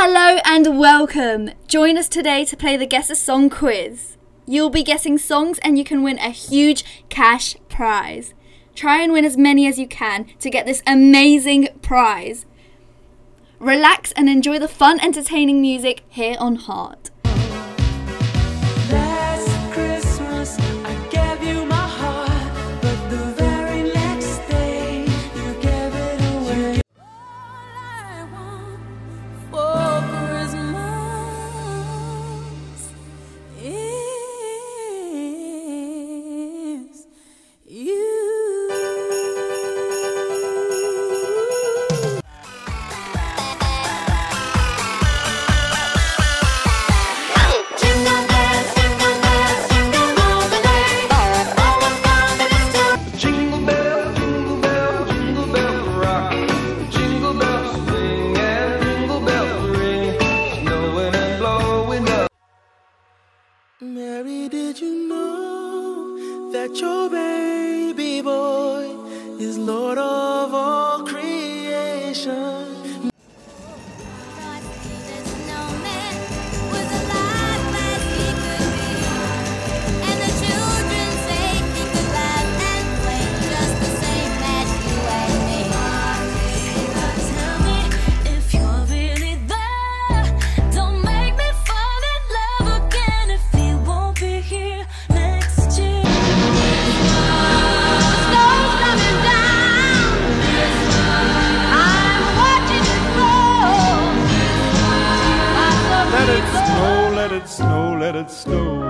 Hello and welcome! Join us today to play the Guess a Song quiz. You'll be guessing songs and you can win a huge cash prize. Try and win as many as you can to get this amazing prize. Relax and enjoy the fun, entertaining music here on Heart. Last Christmas I gave you my heart, but the very next day you gave it away. All I want for Christmas is you. Jingle bell, jingle bell, jingle bell rock. Jingle bells swing and jingle bells ring. Snowing and blowing up. Mary, did you know that your baby boy is Lord of all creation? Snow, let it snow,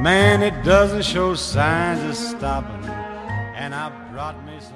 man, it doesn't show signs of stopping, and I brought me some